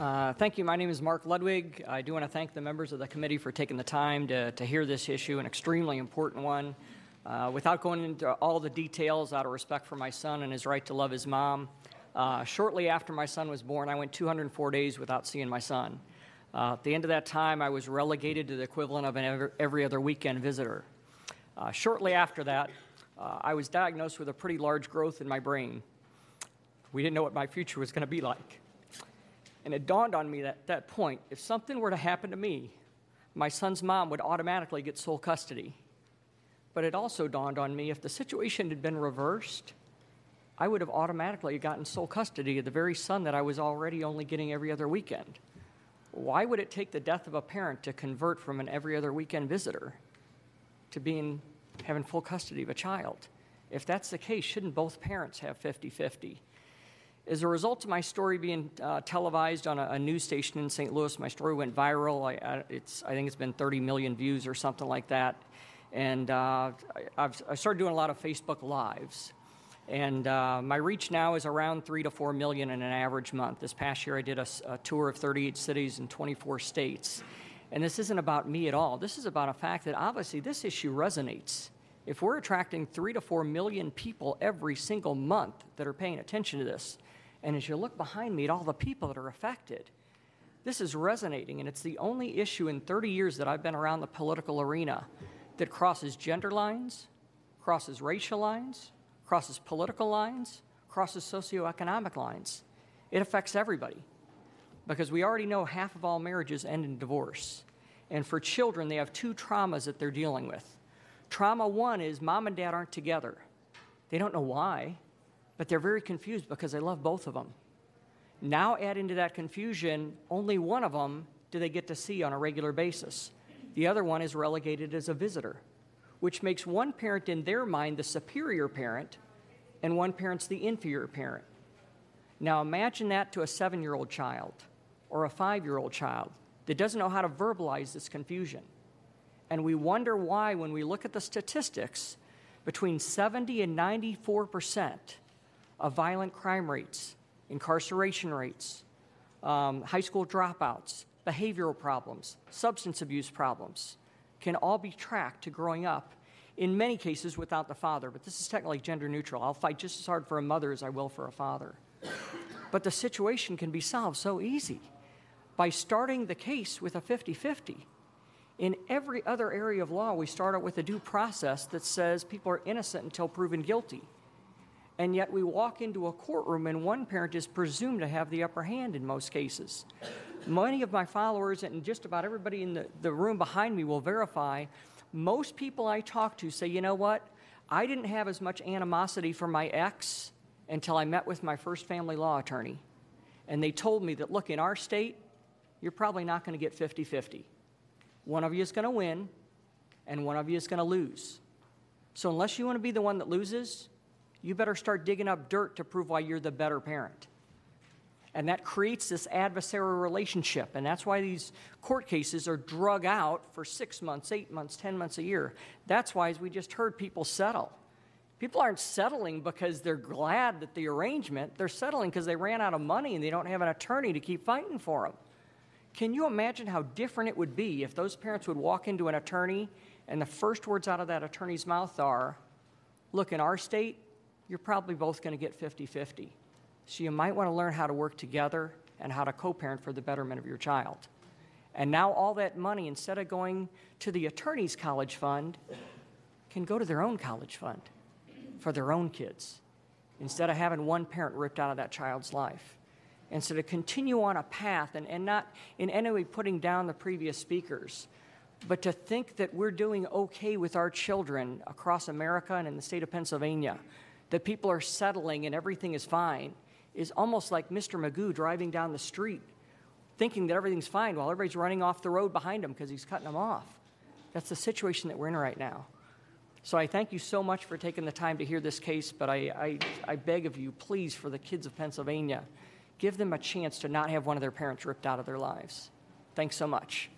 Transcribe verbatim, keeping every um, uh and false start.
Uh, thank you. My name is Mark Ludwig. I do want to thank the members of the committee for taking the time to, to hear this issue, an extremely important one. Uh, without going into all the details, out of respect for my son and his right to love his mom, uh, shortly after my son was born, I went two hundred four days without seeing my son. Uh, at the end of that time, I was relegated to the equivalent of an every other weekend visitor. Uh, shortly after that, uh, I was diagnosed with a pretty large growth in my brain. We didn't know what my future was going to be like. And it dawned on me that at that point, if something were to happen to me, my son's mom would automatically get sole custody. But it also dawned on me, if the situation had been reversed, I would have automatically gotten sole custody of the very son that I was already only getting every other weekend. Why would it take the death of a parent to convert from an every other weekend visitor to being having full custody of a child? If that's the case, shouldn't both parents have fifty fifty? As a result of my story being uh, televised on a, a news station in Saint Louis, my story went viral. I, I, it's, I think it's been thirty million views or something like that. And uh, I, I've, I started doing a lot of Facebook Lives. And uh, my reach now is around three to four million in an average month. This past year, I did a, a tour of thirty-eight cities and twenty-four states. And this isn't about me at all. This is about a fact that obviously this issue resonates. If we're attracting three to four million people every single month that are paying attention to this, and as you look behind me at all the people that are affected, this is resonating, and it's the only issue in thirty years that I've been around the political arena that crosses gender lines, crosses racial lines, crosses political lines, crosses socioeconomic lines. It affects everybody, because we already know half of all marriages end in divorce. And for children, they have two traumas that they're dealing with. Trauma one is mom and dad aren't together. They don't know why, but they're very confused because they love both of them. Now add into that confusion, only one of them do they get to see on a regular basis. The other one is relegated as a visitor, which makes one parent in their mind the superior parent and one parent's the inferior parent. Now imagine that to a seven-year-old child or a five-year-old child that doesn't know how to verbalize this confusion. And we wonder why, when we look at the statistics, between seventy and ninety-four percent of violent crime rates, incarceration rates, um, high school dropouts, behavioral problems, substance abuse problems, can all be tracked to growing up, in many cases without the father. But this is technically gender neutral. I'll fight just as hard for a mother as I will for a father. But the situation can be solved so easy by starting the case with a fifty fifty. In every other area of law, we start out with a due process that says people are innocent until proven guilty. And yet we walk into a courtroom and one parent is presumed to have the upper hand in most cases. Many of my followers and just about everybody in the, the room behind me will verify, most people I talk to say, you know what, I didn't have as much animosity for my ex until I met with my first family law attorney. And they told me that, look, in our state, you're probably not going to get fifty fifty. One of you is going to win, and one of you is going to lose. So unless you want to be the one that loses, you better start digging up dirt to prove why you're the better parent. And that creates this adversarial relationship, and that's why these court cases are drug out for six months, eight months, ten months, a year. That's why, as we just heard, people settle. People aren't settling because they're glad that the arrangement, they're settling because they ran out of money and they don't have an attorney to keep fighting for them. Can you imagine how different it would be if those parents would walk into an attorney and the first words out of that attorney's mouth are, look, in our state, you're probably both going to get fifty fifty. So you might want to learn how to work together and how to co-parent for the betterment of your child. And now all that money, instead of going to the attorney's college fund, can go to their own college fund for their own kids, instead of having one parent ripped out of that child's life. And so to continue on a path, and, and not in any way putting down the previous speakers, but to think that we're doing okay with our children across America and in the state of Pennsylvania, that people are settling and everything is fine, is almost like Mister Magoo driving down the street thinking that everything's fine while everybody's running off the road behind him because he's cutting them off. That's the situation that we're in right now. So I thank you so much for taking the time to hear this case, but I, I, I beg of you, please, for the kids of Pennsylvania, give them a chance to not have one of their parents ripped out of their lives. Thanks so much.